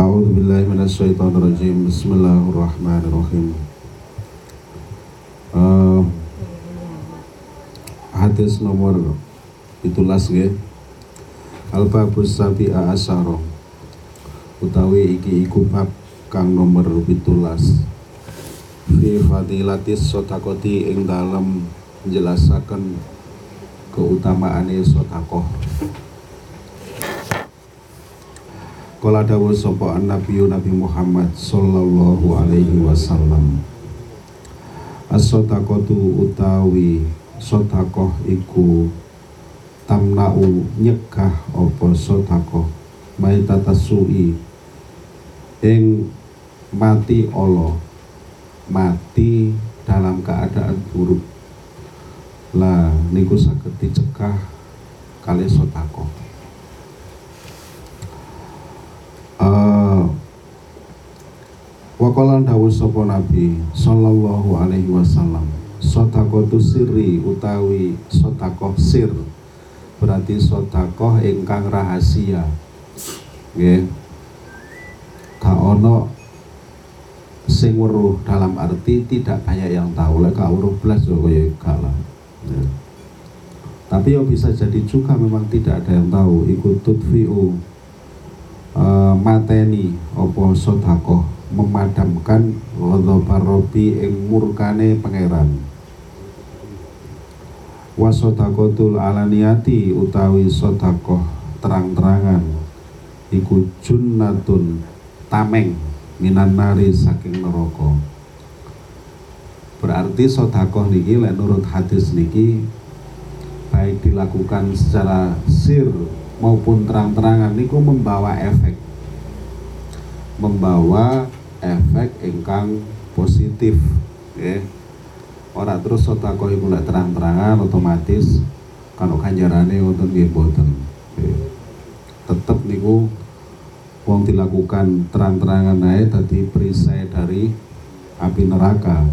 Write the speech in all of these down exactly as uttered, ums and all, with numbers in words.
A'udzubillahi minasyaitonirrajim. Bismillahirrahmanirrahim. Uh, hadis nomor pitulas nggih. Al-Babus Sabi'a Asyara utawi iki iku bab kang nomor pitulas. Fi fadilatis sodakoti ing dalem menjelasaken keutamaane sodakoh. Kala dawuh sapa Nabi Nabi Muhammad sallallahu alaihi wasallam, as-sodaqatu utawi sodakoh iku tamna'u nyegah apa sodakoh maitatasu'i ing mati Allah, mati dalam keadaan buruk. Lah niku saged dicegah kalih sedekah. Eh waqalan dawuh sapa Nabi sallallahu alaihi wasallam, sedekahtu sirri utawi sedekah sir berarti sedekah ingkang rahasia. Nggih. Ka ono sing weruh dalam arti tidak banyak yang tahu, lek kawruh blas yo koyo kalah. Ya. Tapi yang bisa jadi juga memang tidak ada yang tahu iku tudfiu e, mateni apa sedekah, memadamkan ghadhabar rabbi ing murkane pangeran. Wa sedaqatul alaniyati utawi sedekah terang-terangan iku junnatun tameng minan nari saking neraka. Berarti sedekah niki lek nurut hadis niki baik dilakukan secara sir maupun terang-terangan niku membawa efek, membawa efek ingkang positif, nggih. Ora terus sedekah iku lek terang-terangan otomatis karo ganjarane wonten nggih boten. Tetep niku wong dilakukan terang-terangan ae tadi perisai dari api neraka.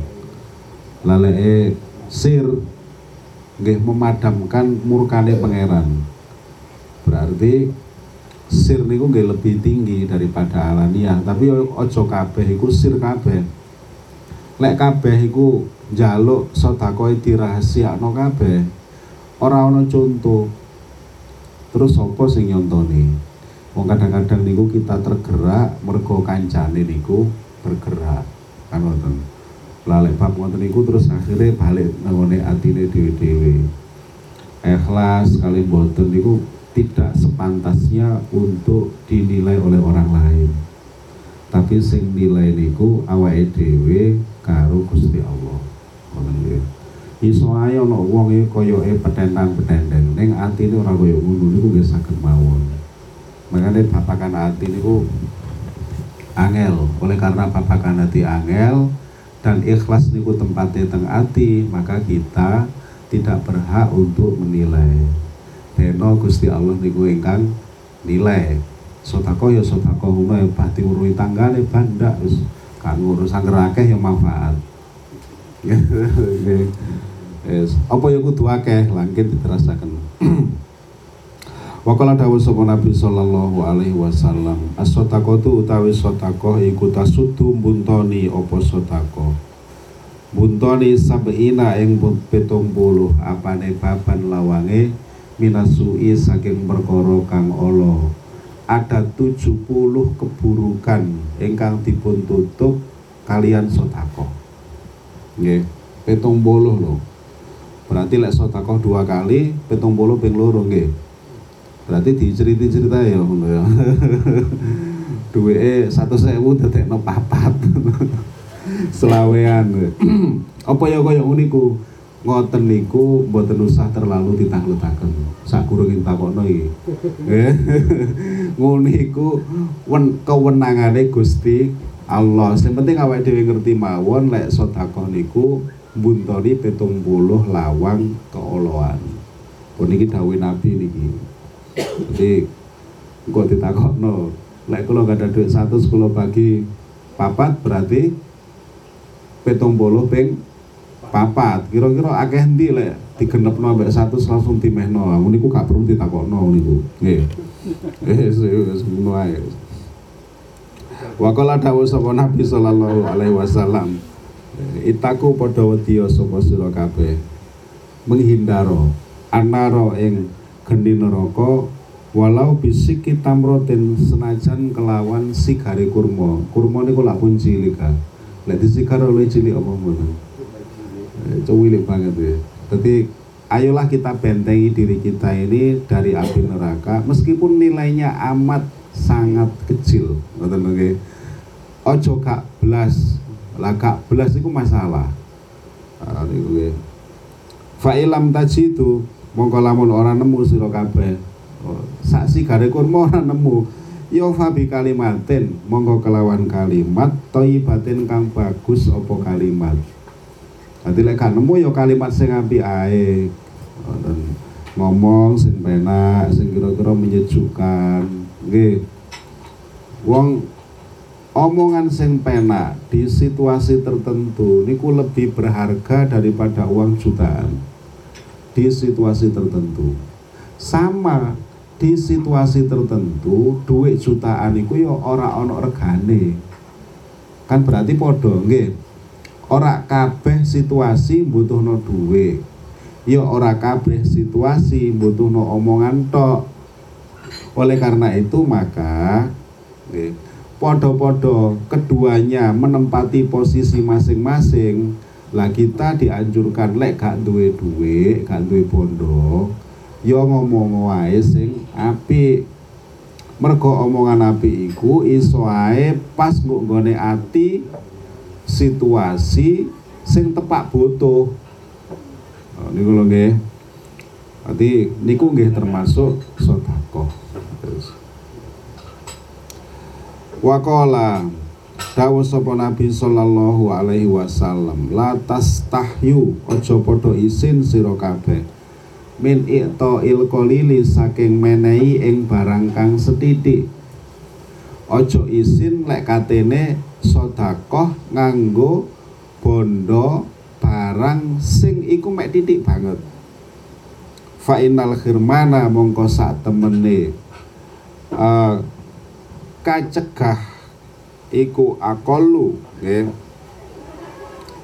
Laleke sir nggih memadamkan murkane pangeran. Berarti sir niku nggih lebih tinggi daripada alaniah, tapi aja kabeh iku sir kabeh. Lek kabeh iku njaluk sedekah dirahasiakno kabeh, ora ana contoh. Terus apa sing nyontoni? Wong kadang-kadang niku kita tergerak mergo kancane niku bergerak kan wonten. Lah lek bab wonten niku terus akhirnya balik nangone atine dhewe-dhewe. Ikhlas kali mboten niku tidak sepantasnya untuk dinilai oleh orang lain. Tapi sing nilai niku awake dhewe karo Gusti Allah. Ngoten nggih. Iso ae ana wong e koyoke petentang-petenteng ning atine ora koyo ngono niku nggih saged mawon. Makanya babakan hati niku angel, oleh karena babakan hati angel dan ikhlas niku tempatnya teng hati, maka kita tidak berhak untuk menilai. Beno Gusti Allah niku ingkang nilai. Sedekah ya sedekah ngono ya bati urui tanggane bandak wis kanggo urusan akeh ya manfaat. Yes, apa ya kudu akeh langkit diterasaken. Waqala dawuh sapa Nabi sallallahu alaihi wasallam, as-sadaqatu utawi sedekah iku tasuddu buntoni apa sedekah. Buntoni sab'ina ing petong puluh apane baban lawange minasui saking perkara kang ala. Ada tujuh puluh keburukan ingkang dipun tutup kalian sedekah. Nggih, petong puluh lho. Berarti lek sedekah dua kali petong puluh ping loro nggih. Berarti dicerita-cerita ya ngono ya. Duweke seratus ribu dadekno papat. Selawean. Apa ya kaya niku? Ngoten niku mboten usah terlalu ditangletaken. Sakurunge takokno iki. Nggih. Ngono iku kewenangane Gusti Allah. Sing penting awake dhewe ngerti mawon lek sedekah niku mbuntoni petong puluh lawang keoloan. Puniki dawuh Nabi niki. Jadi, kok ditakokno, lek kula gak ada duit satu kula bagi papat berarti petong bolo peng papat. Kira-kira akeh endi lek digenepno ambek satu langsung timehno. Ngono niku gak perlu ditakokno niku. Nggih. Wis wis ngono ae. Waqala dawu sapa Nabi sallallahu alaihi wasallam, itaku padha wedya sapa sira kabeh menghindaro anaro ing geni neraka walau bisik tamroten senajan kelawan sigare kurma. Kurma niku lak cilik ka. Lek disigar oleh cilik apa mboten. Cilik banget ya. Dadi ayolah kita bentengi diri kita ini dari api neraka meskipun nilainya amat sangat kecil, ngoten nggih. Ojo gak blas. Lah gak blas iku masalah. Ah niku nggih. Fa ilam tajidu mongko lamun ora nemu sira kabeh. Saksi gare kurma ora nemu. Ya fa bi kalimatin mongko kelawan kalimat thayyibatin kang bagus apa kalimat. Nanti lek gak nemu ya kalimat sing apik ae, ngomong sing penak, sing kira-kira menyejukkan, nggih. Wong omongan sing penak di situasi tertentu niku lebih berharga daripada uang jutaan. Di situasi tertentu. Sama di situasi tertentu duit jutaan niku ya ora ana regane. Kan berarti padha, nggih. Ora kabeh situasi butuhno duwe. Ya ora kabeh situasi butuhno omongan tok. Oleh karena itu maka nggih, padha-padha keduanya menempati posisi masing-masing. Lah kita dianjurkan lek gak duwe duwe, gak duwe bondo, ya ngomong wae sing apik. Mergo omongan apik iku iso ae pas nggone ati situasi sing tepak butuh. Oh, niku lho nggih. Ati niku nggih termasuk sedekah. Waqala dawuh sapa Nabi sallallahu alaihi wasallam, la tastahyu aja padha isin sira kabeh min i'ta'il qalili saking menehi ing barang kang sethithik. Ojo isin lek katene sedekah nganggo bondo barang sing iku mek titik banget. Fa innal khirmana mongko sak temene uh, kacegah iku akolu nggih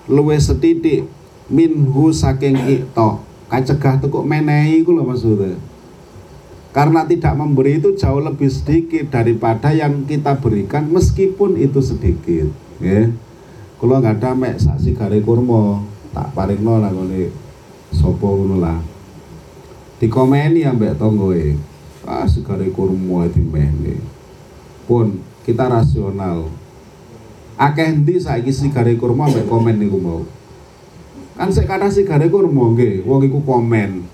luwih setitik minhu saking ikto. Kacegah tekuk menehi iku lho maksudnya. Karena tidak memberi itu jauh lebih sedikit daripada yang kita berikan meskipun itu sedikit, nggih. Kula gadah mek sak sigare kurma, tak paringno nang ngene sapa ngono lah. Dikomeni ambek tanggoe. Ah, sigare kurma dimene. Pun kita rasional. Akeh ndi saiki sigare kurma ambek komen niku mau. Kan sik kathah sigare kurma nggih, wong iku komen.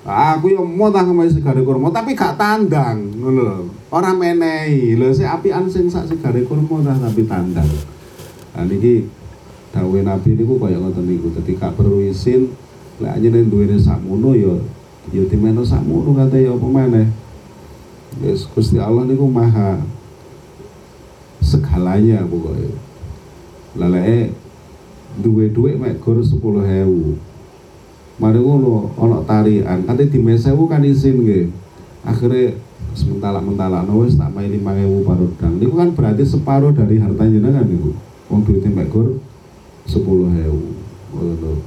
Aku yo mau tang ngombe sigare kurma tapi gak tandang ngono lho. Ora menehi. Lho sik apian sing sak sigare kurma ta tapi tandang. Nah niki dawuhe Nabi niku kaya ngoten niku. Dadi gak perlu isin lek anyene duwene sakmono yo yo dimeno sakmono kate yo apa meneh. Wis Gusti Allah niku maha segalanya pokoke. Leleke duwe-duwe mek gor sepuluh ribu. Mari ngono ana tarikan kate di mesewu kan isin nggih. Akhire sementala-mentalakno wis tak maili lima ribu parudang. Niku kan berarti separuh dari harta jenengan niku. Wong duwite mek gur sepuluh ribu. Ngono.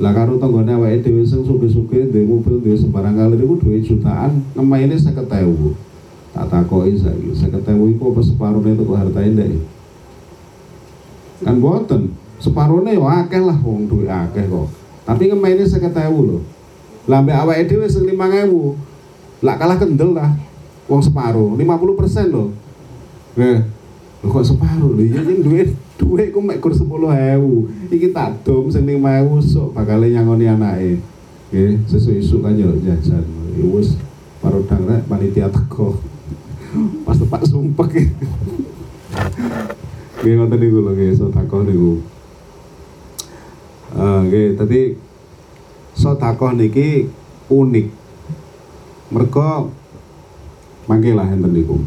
Lah karo tanggane awake dhewe sing sugih-sugih duwe mobil duwe sembarang kali niku duwe jutaan, nemaine seket ribu. Tak takoki saiki seket ribu iku apa separone tuku hartane ndek? Kan boten. Separone yo akeh lah wong duwe akeh kok. Tapi ngemainnya seketahu loh. Lambe awake dhewe sing lima ribu. Lak kalah kendel lah. Wong separo, lima puluh persen loh. Nggih. Lho kok separo lho? Ya yen duit duit ku mek kur sepuluh ribu. Iki tak dom sing lima ribu sok bakal nyangoni anake. Nggih, sesuk-isuk kan yo jajan. Ya wis parodang rek panitia teko. Pas tepak sumpek. Nggih ngoten niku lho nggih sedekah niku. Uh, Oke, okay. Tadi sedekah niki unik. Mergo mangke lah enten niku.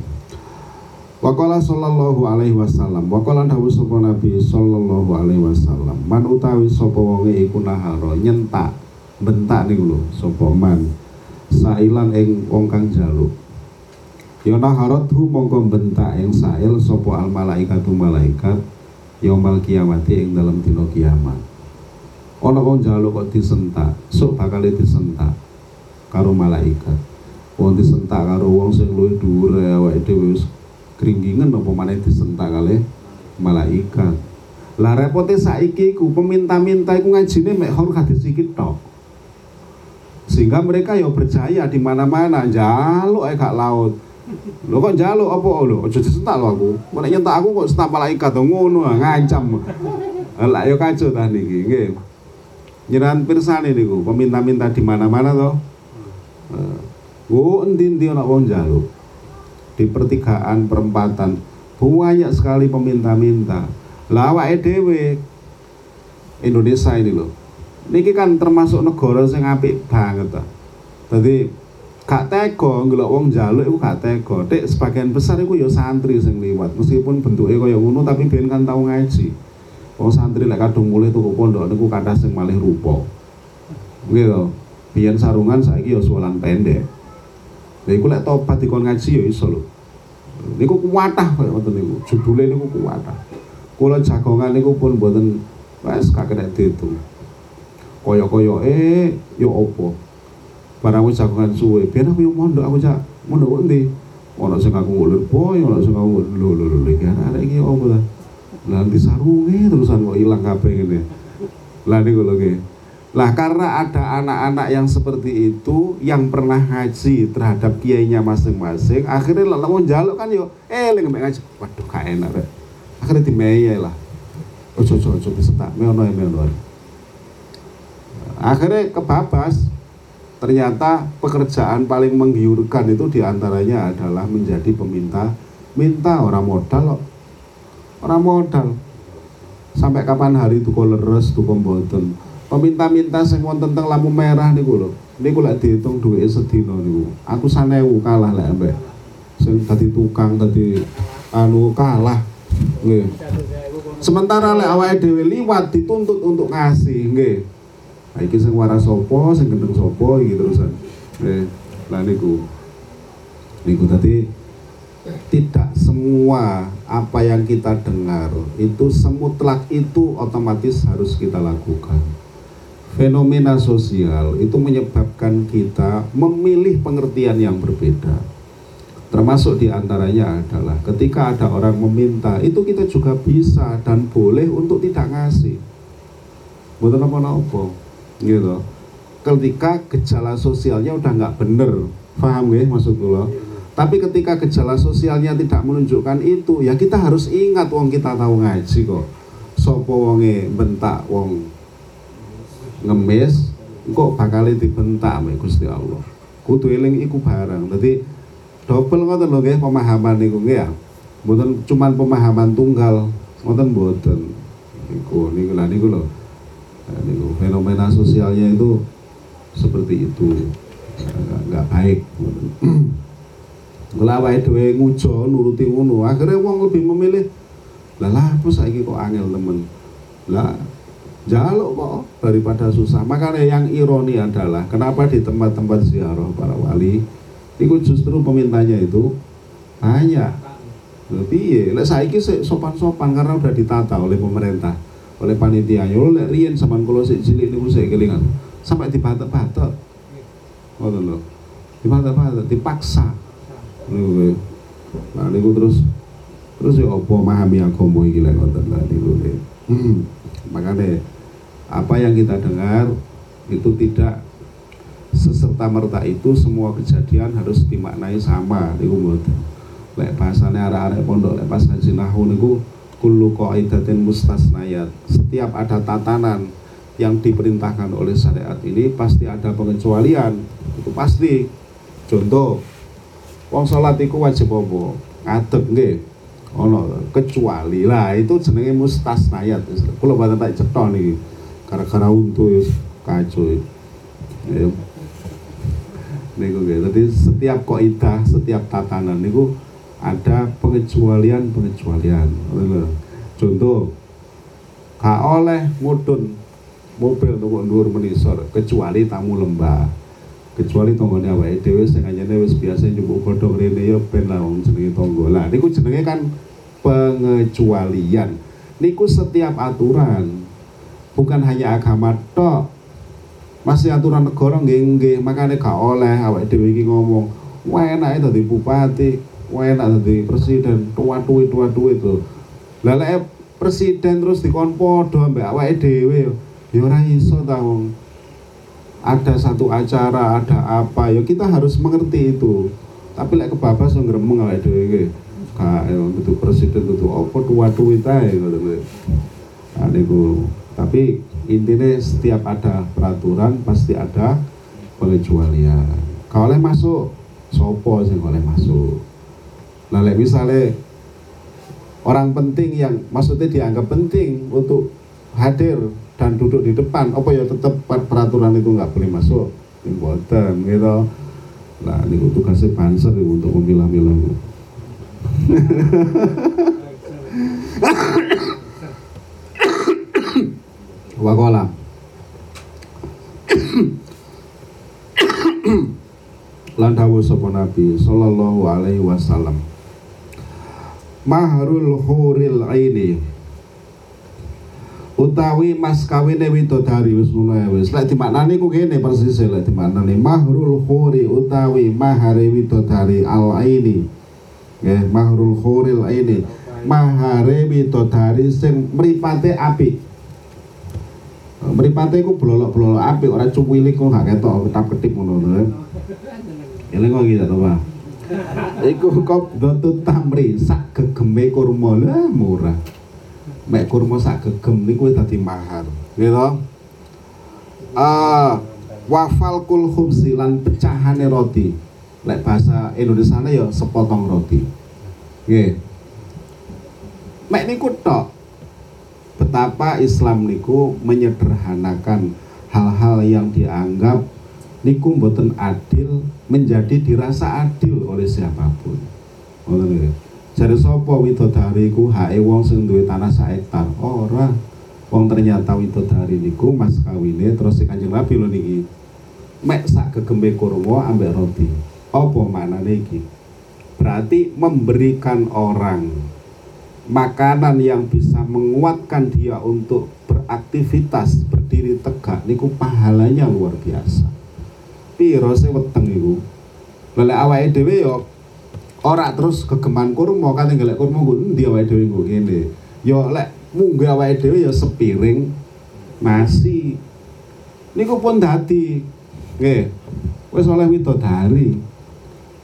Waqala sallallahu alaihi wasallam, waqala dawuh sapa Nabi sallallahu alaihi wasallam, man utawi sapa wonge iku nahara nyentak, bentak niku lho, sapa man sailan ing wong kang jaluk. Yona harothu mongko bentak ing sail sapa al malaikatu malaikat yaumal kiamati ing dalam dina kiamat. Ana wong njaluk kok disentak, sok bakal disentak karo malaikat. Wong disentak karo wong sing luwih dhuwur awake dhewe wis kringingen apa maneh disentak kalih malaikat. Lah repote saiki iku peminta-minta iku ngajine mek hor kadis iki tok. Sehingga mereka ya percaya di mana-mana njaluk ae gak laut. Lho kok njaluk apa lho? Aja disentak lho aku. Kok nek nyentak aku kok sentak malaikat to ngono ngancam. Lah ya kacau ta niki nggih. Nyeran pirsane niku peminta-minta di mana-mana to. Heeh. Wo endi-endi ana wong njaluk. Di pertigaan perempatan banyak sekali peminta-minta. Lah awake dhewe Indonesia ini lho. Niki kan termasuk negara sing apik banget ta. Dadi gak tega ngelok wong njaluk iku gak tega. Tek sebagian besar iku ya santri sing liwat. Meskipun bentuke kaya ngono tapi ben kan tau ngaji. Wong santri lek kadung mulih tuku pondok niku kathah sing malih rupa. Nggih to. Biyen sarungan saiki ya sulan pendek. Lha iku lek tobat dikon ngaji ya iso lho. Niku kuwatah kaya ngoten niku. Judule niku kuwatah. Kula jagongan niku pun mboten wis gak kena ditu. Koyok-koyok eh yo opo barang wis jagongan suwe ben aku yo mondok aku cak mondok kok endi ono sing aku ngulur boy ono sing aku lho lho lho iki arek iki opo ta lan disarunge terusan kok ilang kabeh ngene lah niku lho nggih lah karena ada anak-anak yang seperti itu yang pernah ngaji terhadap kiainya masing-masing akhirnya lek wong njaluk kan yo eling mek ngaji waduh gak enak rek akhirnya dimeyeh lah ojo ojo ojo disetak meono meono akhirnya kebabas. Ternyata pekerjaan paling menggiurkan itu diantaranya adalah menjadi peminta minta orang modal loh. Orang modal sampai kapan hari itu kok leres itu komboten peminta-minta yang mau tentang lampu merah niku loh niku lek dihitung duitnya sedina niku aku sanewu kalah lek ambek sing tadi tukang tadi anu kalah nggih sementara lek awake dhewe liwat dituntut untuk ngasih nggih. Nah, iki sing waras sapa, sing gendeng sapa iki terusan. Eh, lan niku. Niku tadi tidak semua apa yang kita dengar itu semutlak itu otomatis harus kita lakukan. Fenomena sosial itu menyebabkan kita memilih pengertian yang berbeda. Termasuk diantaranya adalah ketika ada orang meminta, itu kita juga bisa dan boleh untuk tidak ngasih. Mboten napa-napa. Gitu. Ketika gejala sosialnya udah nggak bener, paham ya maksud lo? Tapi ketika gejala sosialnya tidak menunjukkan itu, ya kita harus ingat wong kita tahu ngaji kok. Sopo wonge bentak wong ngemis, kok bakal dibentak mek Gusti Allah. Kudu eling iku barang. Dadi dobel ngoten lho nggih pemahaman niku nggih ya. Mboten cuman pemahaman tunggal, ngoten mboten. Iku niku lha niku lho. Niku fenomena sosialnya itu seperti itu nggak baik. Kalau awake dhewe ngujo nuruti ngono, akhirnya wong lebih memilih lah lah apa saiki kok angel temen. Lah njaluk kok daripada susah. Makanya yang ironi adalah kenapa di tempat-tempat ziarah para wali itu justru pemintanya itu banyak. Piye? Lek saiki sopan-sopan karena udah ditata oleh pemerintah. Oleh panitia yo lek riyen sampean kula sik cilik niku sik kelingan sampai dibatek-batek ngoten lho dibatek-batek dipaksa lho nah niku terus terus yo apa memahami agama iki lek ngoten lho niku hmm. Makane apa yang kita dengar itu tidak seserta merta itu semua kejadian harus dimaknai sama niku mboten lek pasane arek-arek pondok lek pas haji nahwu niku kullu qaidatin mustasnayat. Setiap ada tatanan yang diperintahkan oleh syariat ini pasti ada pengecualian. Itu pasti. Contoh, wong salat iku wajib apa? Ngadeg nggih. Ono kecuali. Lah itu jenenge mustasnayat. Kulo mboten tak cetha niki. Gara-gara untu wis kacau. Ya. Niku nggih. Dadi setiap kaidah, setiap tatanan niku ada pengecualian-pengecualian. Contoh, gak oleh mudun mobil untuk mundur menisor kecuali tamu lembah. kecuali tonggone awake dhewe sing anyene wis biasa njupuk godhong rene ya ben lah wong jenenge tangga. Lah niku jenenge kan pengecualian. Niku setiap aturan bukan hanya agama tok. Masih aturan negara nggih nggih, makane gak oleh awake dhewe iki ngomong, "Wah, enake dadi bupati, wah enak dadi presiden, tuwa-tuwi tuwa-tuwi to." Lah lek presiden terus dikon padha mbek awake dhewe ya ora iso ta wong. Ada satu acara, ada apa, ya kita harus mengerti itu. Tapi lek kebablas yo ngremeng awake dhewe iki. Gak kudu presiden kudu apa tuwa-tuwi tae ngono. Nah niku tapi intinya setiap ada peraturan pasti ada pengecualian. Kalau oleh masuk, sopo sih oleh masuk. Nah, misalnya orang penting yang maksudnya dianggap penting untuk hadir dan duduk di depan, apa ya tetap peraturan itu nggak boleh masuk, important gitu. Nah, ini tugasnya panser untuk memilah-milah. Wakola lan dawuh sapa Nabi sallallahu alaihi wasallam, mahrul huril aini utawi mas kawine widodari. Wis ngono ya wis lek dimaknani ku kene persis lek dimaknani mahrul huri utawi mahare widodari al aini nggih mahrul huril aini mahare widodari sing mripate apik. Mripate iku blolok-blolok apik ora cuwilik kok gak ketok ketip-ketip ngono. Eling kok iki to, Pak. Iku qabdhatut tamri, sak gegeme kurma. Lah murah. Mek kurma sak gegem niku wis dadi mahar. Nggih to? Ah, wafal kul khubsi lan pecahane roti. Lek bahasa Indonesiane ya sepotong roti. Nggih. Mek niku tok. Betapa Islam niku menyederhanakan hal-hal yang dianggap niku mboten adil menjadi dirasa adil oleh siapapun. Jare sapa widodari iku hake wong sing duwe tanah sak hektar. Ora. Wong ternyata widodari niku mas kawine terus sing Kanjeng Nabi lho niki. Mek sak gegembe kurma ambek roti. Apa maknane iki? Berarti memberikan orang makanan yang bisa menguatkan dia untuk beraktivitas, berdiri tegak niku pahalanya luar biasa. Piro sing weteng iku? Lek awake dhewe yo ora terus kegeman kurma, kan golek kurma nggo endi awake dhewe nggo kene. Yo lek munggo awake dhewe yo sepiring nasi. Niku pun dadi nggih wis oleh widodari.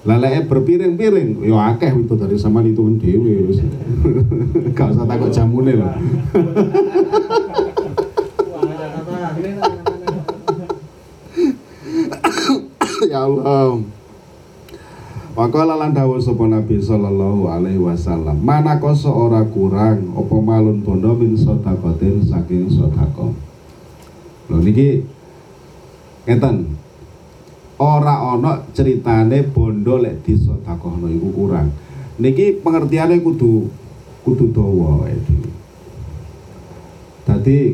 Lalai berpiring-piring, yo akeh itu dari sama itu dewi, gak usah takut jamune loh. Ya Allah. Maka lalan dawuh sapa Nabi sallallahu alaihi wasallam, mana koso ora kurang apa malun bondo min sedekatin saking sedekah. Lho niki ngeten. Ora ana ceritane bondo lek disodakohno iku kurang. Niki pengertiane kudu kudu dawa wae. Dadi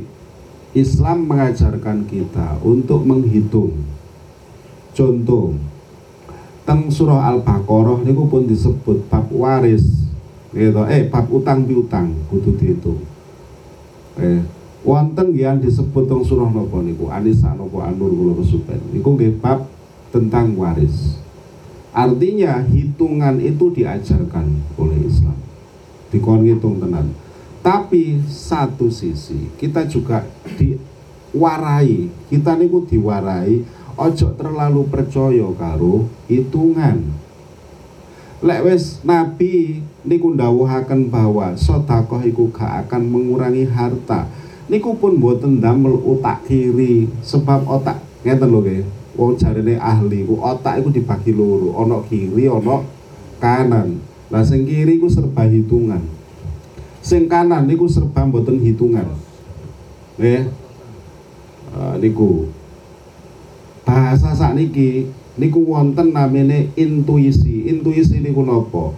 Islam mengajarkan kita untuk menghitung. Contoh teng surah Al-Baqarah niku pun disebut bab waris. Gitu. Eh bab utang piutang kudu dihitung. Eh wonten yang disebut teng surah napa niku An-Nisa napa An-Nur kula kesupen. Niku nggih bab tentang waris. Artinya hitungan itu diajarkan oleh Islam. Dikon ngitung tenan. Tapi satu sisi kita juga diwarai. Kita niku diwarai ojo terlalu percaya karo hitungan. Lek wis Nabi niku ndhawuhaken bahwa sedekah iku gak akan mengurangi harta. Niku pun mboten damel otak kiri sebab otak ngeten lho nggih. Wong jarene ahli ku otak iku dibagi loro, ana kiri ana kanan. Lah sing kiri ku serba hitungan, sing kanan niku serba mboten hitungan. Nggih uh, niku bahasa sakniki niku wonten namine intuisi. Intuisi niku napa?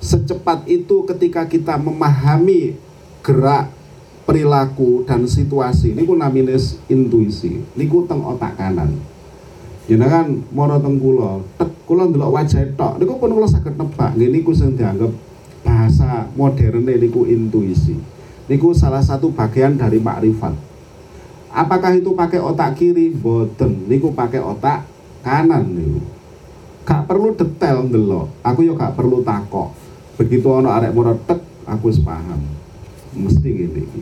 Secepat itu ketika kita memahami gerak perilaku dan situasi niku namine intuisi niku teng otak kanan. Jenengan marang kula, tek kula ndelok wajah tok. Niku pun kula saged nebak, nggih niku sing dianggep bahasa modern niku intuisi. Niku salah satu bagian dari makrifat. Apakah itu pakai otak kiri? Mboten. Niku pakai otak kanan niku. Gak perlu detail ndelok. Aku yo gak perlu takok. Begitu ana arek marang tek, aku wis paham. Mesti ngene iki.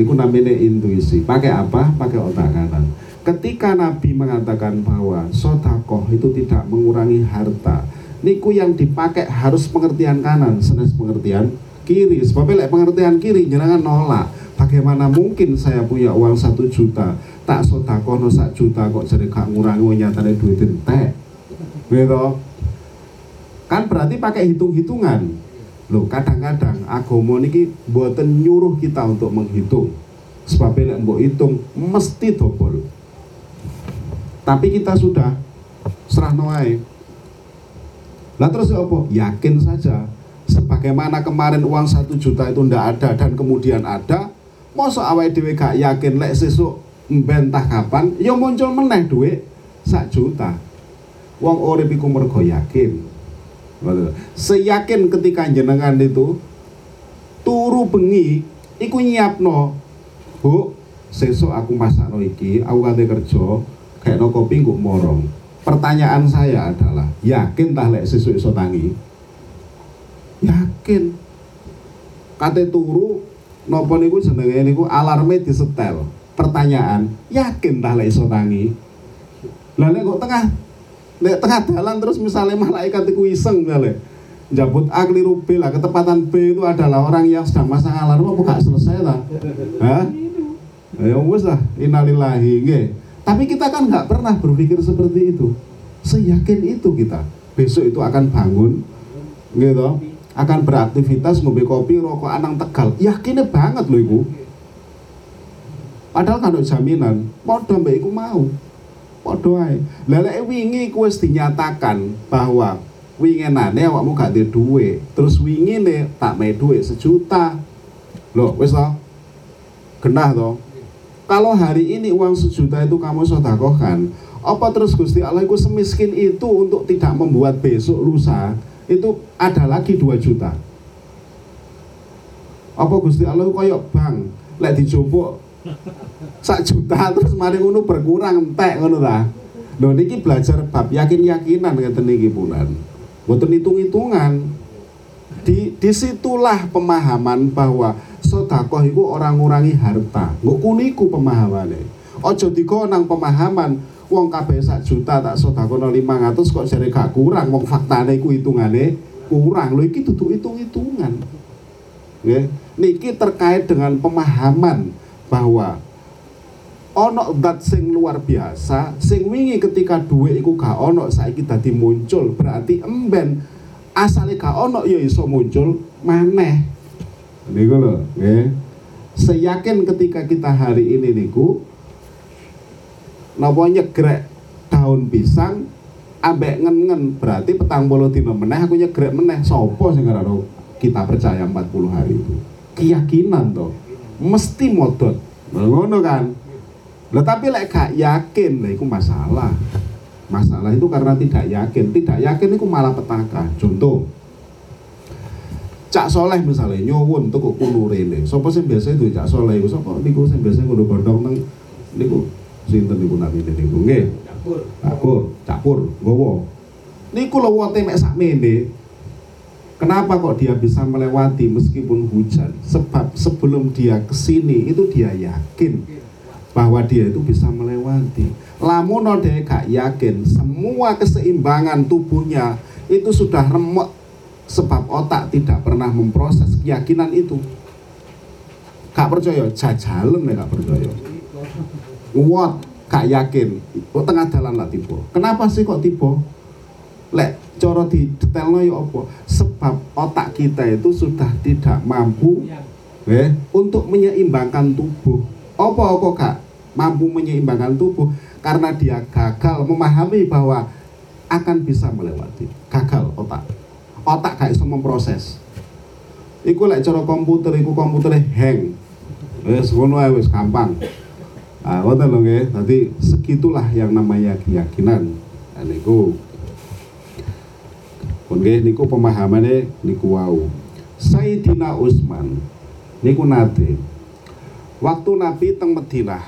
Niku namanya intuisi. Pakai apa? Pakai otak kanan. Ketika Nabi mengatakan bahwa sodakoh itu tidak mengurangi harta, niku yang dipakai harus pengertian kanan, senes pengertian kiri. Sebabnya lek pengertian kiri jenengan nolak. Bagaimana mungkin saya punya uang satu juta tak sodakoh no sak juta kok jadi gak ngurangi nyatane duit entek. Gitu. Kan berarti pakai hitung-hitungan. Loh, kadang-kadang agama niki mboten nyuruh kita untuk menghitung. Sebabnya lek mbok hitung mesti dobol. Tapi kita sudah serah noai. Lah terus apa? Yakin saja. Sebagaimana kemarin uang satu juta itu ndak ada dan kemudian ada, mosok awake dhewe gak yakin lek sesuk mbentah kapan ya muncul meneh dhuwit sak juta. Wong urip iku mergo yakin. Seyakin ketika jenengan itu turu bengi iku nyiapno, "Bu, sesuk aku masakno iki, aku kate kerja." Kayak no kopi nggo morong. Pertanyaan saya adalah, yakin tah lek sesuk iso tangi? Yakin. Kate turu napa niku jenenge niku alarme disetel. Pertanyaan, yakin tah lek iso tangi? Lah lek kok tengah lek tengah dalan terus misalnya malaikat iku iseng lek njabut A keliru B lah, ketepatan B itu adalah orang yang sedang masang alarm apa gak selesai lah. Hah? Ya wis lah, innalillahi nggih. Tapi kita kan nggak pernah berpikir seperti itu. Seyakin itu kita besok itu akan bangun, gitu, akan beraktivitas, ngombe kopi, rokok, anang tegal. Yakinnya banget loh ibu. Padahal kalau jaminan, podo mbak iku mau, podo ae. Lelek wingi iku wis dinyatakan bahwa winginane awakmu gak duwe duit, terus wingine tak meh duit sejuta, loh, wis toh, genah toh. Kalau hari ini uang sejuta itu kamu sodakohkan, apa terus Gusti Allah iku semiskin itu untuk tidak membuat besok lusa itu ada lagi dua juta? Apa Gusti Allah koyok bang lek dijopok sak juta terus mari ngono berkurang entek ngono ta? Lho niki belajar bab yakin-yakinan ngeten iki punan. Mboten hitung-hitungan. Di disitulah pemahaman bahwa sodakoh itu orang-orangi harta. Nggak kuniku pemahamannya. Ojo diko nang pemahaman wong kabeh sak juta tak sodakoh no lima ratus kok jare gak kurang. Wong faktane iku hitungane kurang. Lho iki duduk hitung-hitungan. Nggih, niki terkait dengan pemahaman bahwa ono zat sing luar biasa sing wingi ketika duwe iku gak ono saiki dadi muncul. Berarti emben asale gak ono ya iso muncul maneh. Niku lho, nggih. Seyakin ketika kita hari ini niku napa nyegrek daun pisang ambek ngen-ngen, berarti petang puluh dina meneh aku nyegrek meneh. Sopo sing ora kita percaya empat puluh hari itu? Keyakinan to. Mesti modot. Ngono kan. Lah tapi lek gak yakin, lha iku masalah. Masalah itu karena tidak yakin. Tidak yakin niku malah petaka. Contoh Cak Soleh misalnya nyuwun tuku kulurene. Sopo sing biasa duwe Cak Soleh iku sapa niku sing biasa ngundhu gondhong nang niku sinten niku namine niku nggih? Cakur. Cakur, Cakur nggawa. Niku lewote mek sakmene. Kenapa kok dia bisa melewati meskipun hujan? Sebab sebelum dia kesini itu dia yakin bahwa dia itu bisa melewati. Lamun dhek gak yakin, semua keseimbangan tubuhnya itu sudah remuk. Sebab otak tidak pernah memproses keyakinan itu. Gak percaya, jajalem ya gak percaya. What? Gak yakin. Kok tengah dalan lah tiba. Kenapa sih kok tiba? Lek cara di detailnya ya apa? Sebab otak kita itu sudah tidak mampu eh, untuk menyeimbangkan tubuh. Apa-apa gak mampu menyeimbangkan tubuh? Karena dia gagal memahami bahwa akan bisa melewati. Gagal otak. Otak gak iso memproses. Iku lek cara komputer iku komputere hang. Wis ngono ae wis gampang. Ah, kau tahu nggih? Nanti segitulah yang namanya keyakinan. Niku, nggih niku pemahamannya niku wau. Sayyidina Utsman niku nate. Waktu Nabi teng Madinah,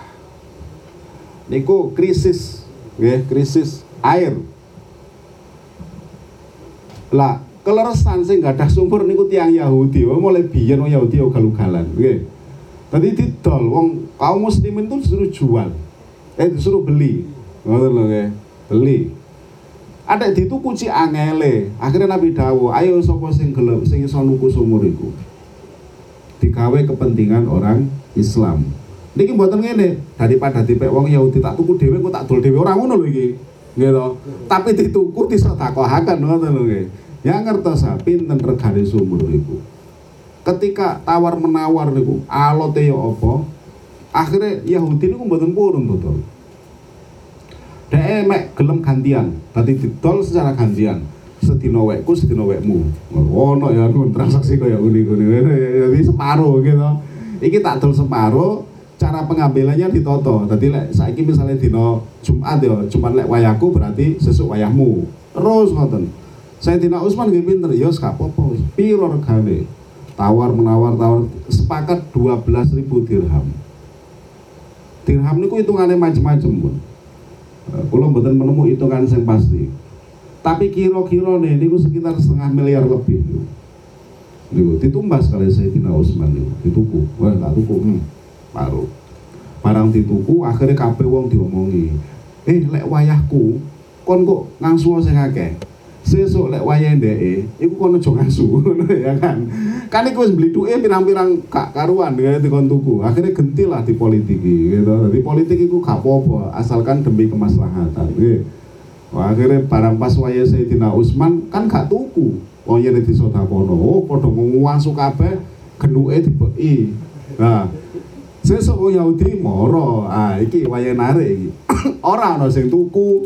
niku krisis, nggih, krisis air. Lah, keleresan sing gadah sumur niku tiyang Yahudi. Wah, mulai biyen wong Yahudi ugal-ugalan, nggih. Tadi didol wong kaum muslimin itu disuruh jual. Eh disuruh beli. Ngoten lho nggih, beli. Ada di itu kunci angele. Akhirnya Nabi dawuh, ayo sapa sing gelem sing iso nuku sumur iku. Digawe kepentingan orang Islam. Niki mboten ngene, daripada dipek wong Yahudi tak tuku dhewe kok tak dol dhewe ora ngono lho iki. Nggih to. Tapi dituku disedakohaken ngoten lho nggih. Ya ngertos pinten regane sumur iku. Ketika tawar menawar niku alote ya apa akhirnya Yahudi niku mboten purun to to dhek mek gelem gantian dadi didol secara gantian sedina wekku sedina wekmu ono ya transaksi kaya ngene-ngene dadi separo gitu iki tak dol separo cara pengambilannya ditoto dadi lek saiki misalnya dina Jumat ya Jumat lek wayahku berarti sesuk wayahmu terus ngoten Sayyidina Utsman nggih pinter ya sak apa piro regane tawar menawar tawar sepakat dua belas ribu dirham. Dirham niku hitungannya macam-macam pun. Kulo mboten menemu hitungan sing pasti. Tapi kira-kira nih niku sekitar setengah miliar lebih. Niku ditumbas kali Sayyidina Utsman niku dituku. Wah, tak tuku. Hmm. Baru. Barang dituku akhirnya kabeh wong diomongi. Eh lek wayahku kon kok ngangsu sing akeh. Sesuk lek wayahe ndeke iku kono aja ngasu ngono ya kan. Kan iku wis mblithuke pirang-pirang gak karuan ngene kon tuku. Akhire gentilah di politik iki gitu. Dadi politik iku gak apa-apa asalkan demi kemaslahatan. Nggih. Wah akhire barang pas wayahe Sayyidina Utsman kan gak tuku. Oh yen disodakono, oh padha nguwasu kabeh genuke dibeki. Nah. Sesuk wong Yahudi moro. Ah iki wayahe narik iki. Ora ana sing tuku.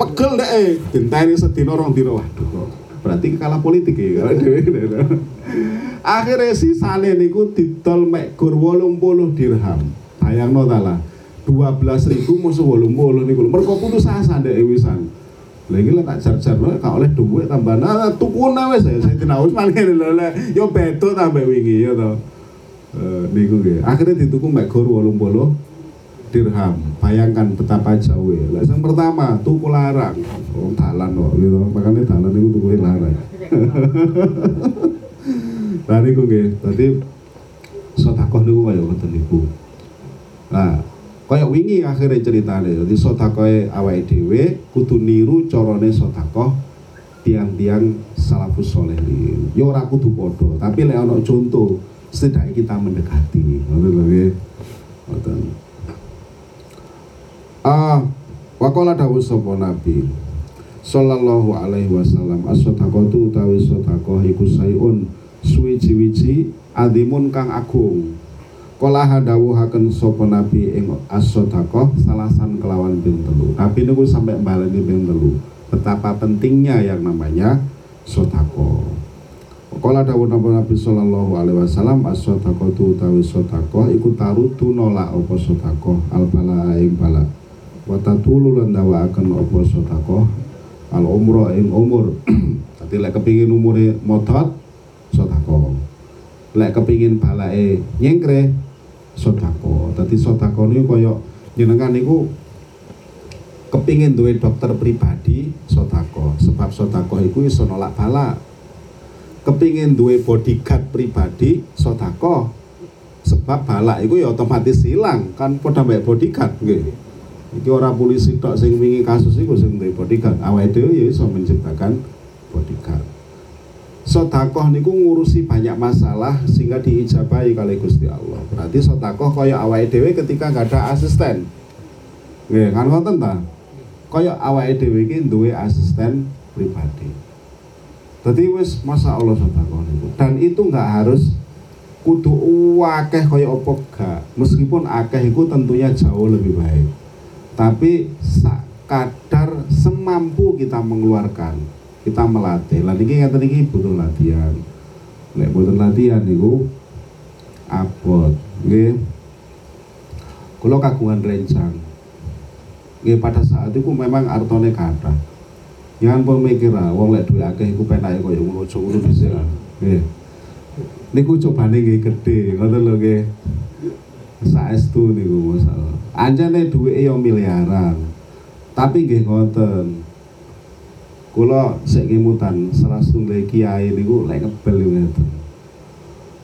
Pegel nek e dinteni sedina rong dina waduh berarti kalah politik ya dhewe. Akhire sisane niku didol mek gur wolung puluh dirham. Bayangno ta lah. dua belas ribu musuh wolung puluh niku. Merko putus asa ndek wisan. Lah iki lek tak jar-jarno gak oleh dhuwit tambahan. Ah tukune wis ya Sayyidina Utsman ngene lho. Yo bedo ta mek wingi ya to. Eh niku nggih. Akhire dituku mek gur wolung puluh dirham, bayangkan betapa jauh ya. Yang pertama, tuku larang, oh, dalan kok, gitu. Makanya dalan itu tuku larang. Nah, ini gue gitu. Tadi sodakoh itu kayak kata niku. Nah, kayak wingi akhirnya ceritanya. Jadi sodakoh awake dhewe, kudu niru corone sodakoh tiang-tiang salafus soleh. Ya ora kudu podo, tapi lek ana contoh, setidaknya kita mendekati. Oke, oke. Ah, wakola dawuh sapa Nabi sallallahu alaihi wasallam as-shadaqatu utawi shadaqah iku sayun suwi-wiji adimun kang agung. Kala dawuhaken sapa Nabi ing as-shadaqah salasan kelawan ping telu. Nabi niku sampe mbaleni ping telu. Betapa pentingnya yang namanya shadaqah. Kala dawuh Nabi sallallahu alaihi wasallam as-shadaqatu utawi shadaqah iku tarudu nolak apa shadaqah al-bala ing bala. Watatulu lan dawaaken apa sedekah al umroh ing umur. Dadi lek kepengin umure modot sedekah. Lek kepengin balake nyengkre sedekah. Dadi sedekah niku kaya jenengan niku kepengin duwe dokter pribadi sedekah. Sebab sedekah iku iso nolak bala. Kepengin duwe bodyguard pribadi sedekah. Sebab bala iku ya otomatis hilang kan padha mbek bodyguard nggih. Iki ora polisi tok sing wingi kasus iku sing duwe bodyguard. Awake dhewe ya iso menciptakan bodyguard. Sedekah niku ngurusi banyak masalah sehingga diijabahi kali Gusti Allah. Berarti sedekah kaya awake dhewe ketika gak ada asisten. Nggih, kan ngoten ta? Kaya awake dhewe iki duwe asisten pribadi. Dadi wis masyaallah sedekah niku. Dan itu enggak harus kudu akeh kaya apa gak. Meskipun akeh iku tentunya jauh lebih baik. Tapi sakadar semampu kita mengeluarkan, kita melatih. Lah niki ngaten niki butuh latihan. Nek mboten latihan niku abot, nggih. kula kagungan rencang. Nggih pada saat itu memang artone kathah. Jangan pun mikir ah wong lek duwe akeh iku penake koyo ngono ngono bisa. Nggih. Niku cobane nggih gedhe, ngoten lho nggih. Saestu niku masalah. Anjane duwike yo miliaran. Tapi nggih ngoten. Kula sik ngemutan salah setunggal kiai niku lek kebel ngoten.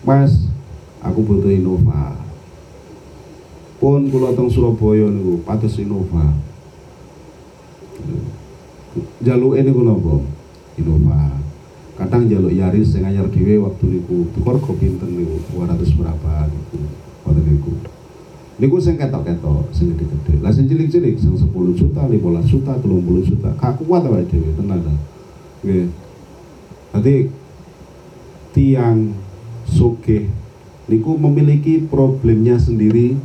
Mas, aku butuh Innova. Pun kula teng Surabaya niku patus Innova. Jaluke niku napa? Innova. Kadang jaluk Yaris sing anyar dhewe waktu niku tukor go pinten niku dua ratus berapa niku. Wonten niku. Niku sing ketok-ketok sing gede-gede. Lah sing cilik-cilik sing sepuluh juta, lima belas juta, tiga puluh juta. Gak kuat awake dhewe tenan ta. Nggih. Dadi tiang sugih niku memiliki problemnya sendiri.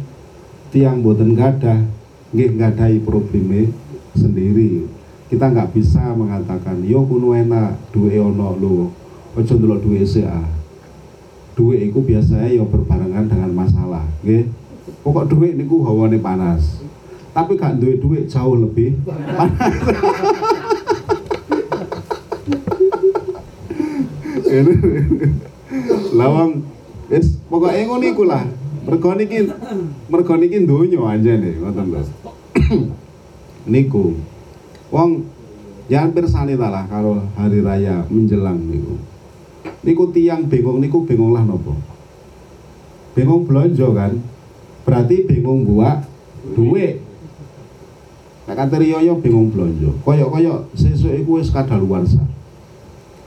Yang boten gadah, nggih gadahi probleme sendiri. Kita nggak bisa mengatakan yo kuno enak, duwe ono lho. Aja ndelok duwe S A. Duwe iku biasanya yo berbarengan dengan masalah, nggih. Pokok duwe niku hawane panas. Tapi gak duwe duit jauh lebih panas. Lawang wis pokoke ngono iku lah. Mergo niki mergo niki donya anjene ngoten lho. Niku wong ya hampir sanita lah kalau hari raya menjelang niku. Niku tiang bengong niku bengong lah napa? Bengong blonjo kan. Berarti bengong gua duit. Nek kanteri yoyo bengong blonjo. Koyok-koyok sesuk iku wis kadaluwarsa.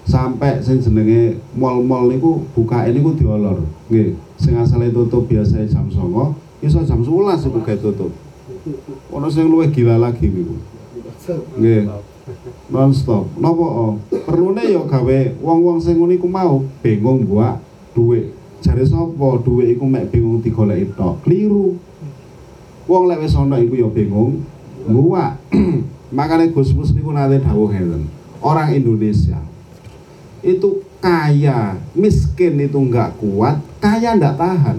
Sampai sing jenenge mal-mal niku bukake niku diolor. Nggih, sing asale tutup biasanya jam songo, iso jam sebelas iku gawe tutup. Ono sing luwih gila lagi niku. Nggih. Non stop. Napa? Perlune ya gawe wong-wong sing ngene iku mau bengong buak dhuwit. Jare sapa dhuwit iku mek bengong digoleki tok. Kliru. Wong lek wis ana iku ya bengong buak. Makane Gusmus niku nate dawuh ngeten. Orang Indonesia itu kaya, miskin itu nggak kuat, kaya nggak tahan.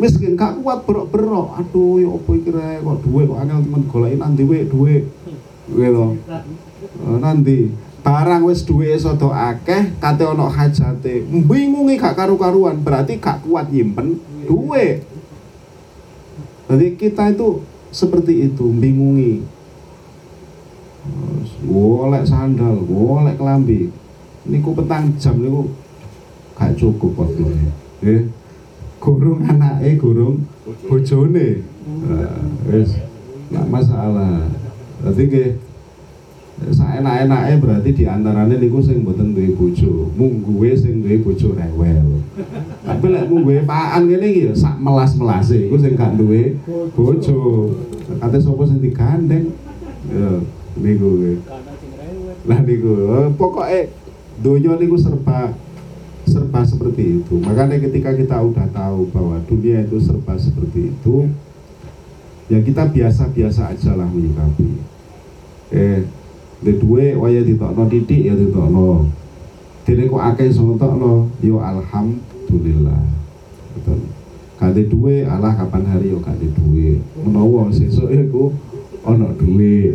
Miskin nggak kuat berok-berok, aduh ya apa kira kok duit kok angel temen goleki nanti we duit. Gitu. Nanti barang wis duwe sedo akeh, kate ana hajate, bingungi gak karu-karuan, berarti gak kuat nyimpen duit. Jadi kita itu seperti itu, bingungi. Golek sandal, golek kelambi. Niku petang jam niku gak cukup waktu ini, eh, gurung anake, gurung bojone, wes, nggak masalah. Berarti ke, saenak-enake berarti diantaranya niku sing mboten duwe bojo, mung gue sing duwe bojo rewel. Tapi lek mung gue paan kene iki ya sak melas-melase, iku sing gak duwe bojo. Kate sapa sing digandeng, ya niku. Lah niku, pokoke dunia ini serba serba seperti itu. Makanya ketika kita udah tahu bahwa dunia itu serba seperti itu, ya kita biasa-biasa aja lah menyikapi. Eh, di duwe waya ditokno titik ya ditokno. Dene kok akeh sing tokno, ya alhamdulillah. Betul. Gak di duwe Allah kapan hari ya gak di duwe. Menawa sesuk iku ana duwe.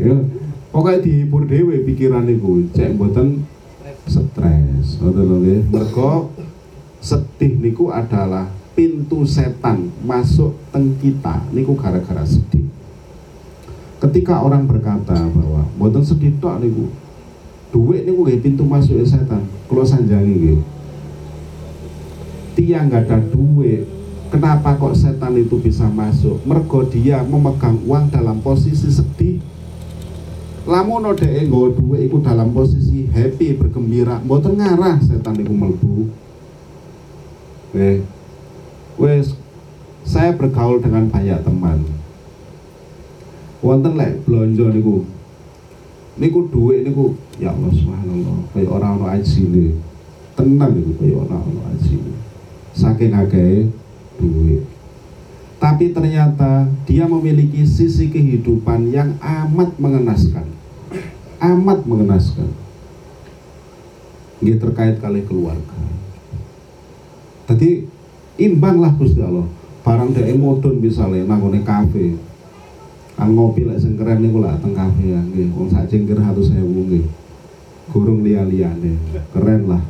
Pokoke dihibur dhewe pikirane kuwi, cek mboten stres, nggih. Mergo sedih niku adalah pintu setan masuk teng kita niku gara-gara sedih. Ketika orang berkata bahwa mboten sedih tok niku, duit niku nggih pintu masuk setan. Kula sanjangi nggih. Tiang nggak ada duit, kenapa kok setan itu bisa masuk? Mergo dia memegang uang dalam posisi sedih. Lamun ode nggo duwe iku dalam posisi happy bergembira, mboten ngarah setan niku mlebu. Eh. Wes saya bergaul dengan banyak teman. Wonten lek blonjo niku. Niku duwe niku ya Allah subhanallah, kaya ora ono ajine. Tenang niku kaya ora ono ajine. Saking akeh duwe. Tapi ternyata dia memiliki sisi kehidupan yang amat mengenaskan. amat mengenaskan nggih terkait kali keluarga. Jadi imbanglah Gusti Allah. barang dari modern misalnya nanggone kafe, ang ngopi lek sing keren niku lak teng kafe ya nggih, wong sak cengker seratus ribu nggih. Gorong liya-liyane, keren lah.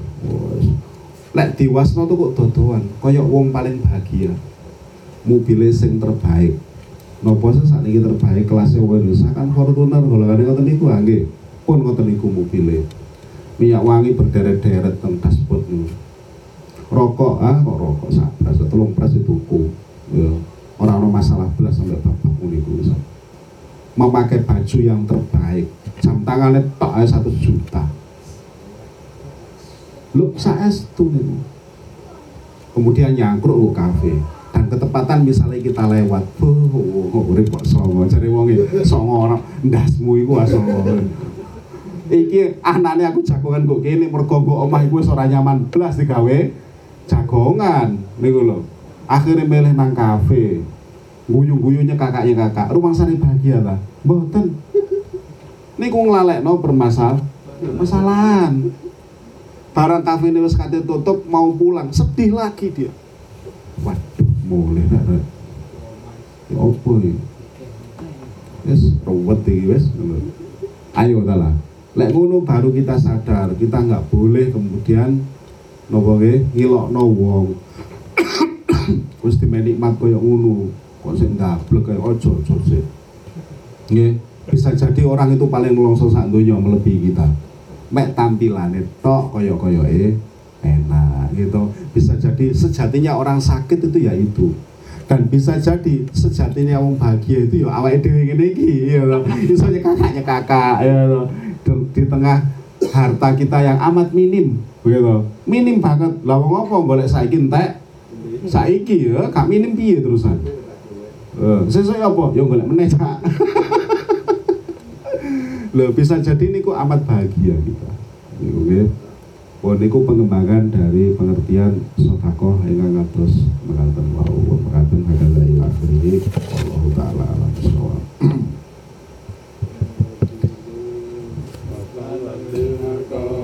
Lek diwasno tuh kok dodoan, koyok wong paling bahagia. Mobilnya sing terbaik. Nopo sing sakniki terbaik kelasnya Indonesia kan Fortuner golongane ngoten niku nggih. Pun ngoten niku mobilnya. Minyak wangi berderet-deret teng dashboard niku. Rokok ah kok rokok sak belas telung belas dituku. Ya, ora ono masalah belas sampai babak niku wis. Memakai baju yang terbaik, jam tangannya tak ada satu juta lu saestu itu. Kemudian nyangkruk ke kafe dan ketepatan misalnya kita lewat urip kok songo jare wong iki songo ndasmu iku songo iki anane aku jagongan kok kene mergo kok omah iku wis ora nyaman blas digawe jagongan niku lho akhire milih nang kafe. Guyu-guyunya kakaknya kakak, rumangsane bahagia lah. Mboten. Niku nglalekno permasalahan. Masalahan. Barang kafene wis kate tutup mau pulang, sedih lagi dia. Waduh, mulih nek. Ya opo iki? Wis ruwet iki wis. Ayo ta lah. Lek ngono baru kita sadar, kita enggak boleh kemudian nopo nggih ngilokno wong. Wis dimenikmat koyo ngono. Kok sih ndablek kaya ojo ojo sih nggih bisa jadi orang itu paling nelongso sak donya melebihi kita mek tampilane tok koyok-koyoke enak gitu bisa jadi sejatinya orang sakit itu ya itu dan bisa jadi sejatinya wong bahagia itu ya awake dhewe ngene iki ya iso kakaknya kakak ya di tengah harta kita yang amat minim gitu minim banget lah wong apa golek saiki entek saiki ya gak minim piye terusan. Uh, sesuai apa? Ya golek meneh Cak. Lho bisa jadi niku amat bahagia kita. Niku nggih. Pun niku pengembangan dari pengertian sedekah ingkang kados mekaten wau mekaten kagem ing akhiri Allah taala alhamdulillah.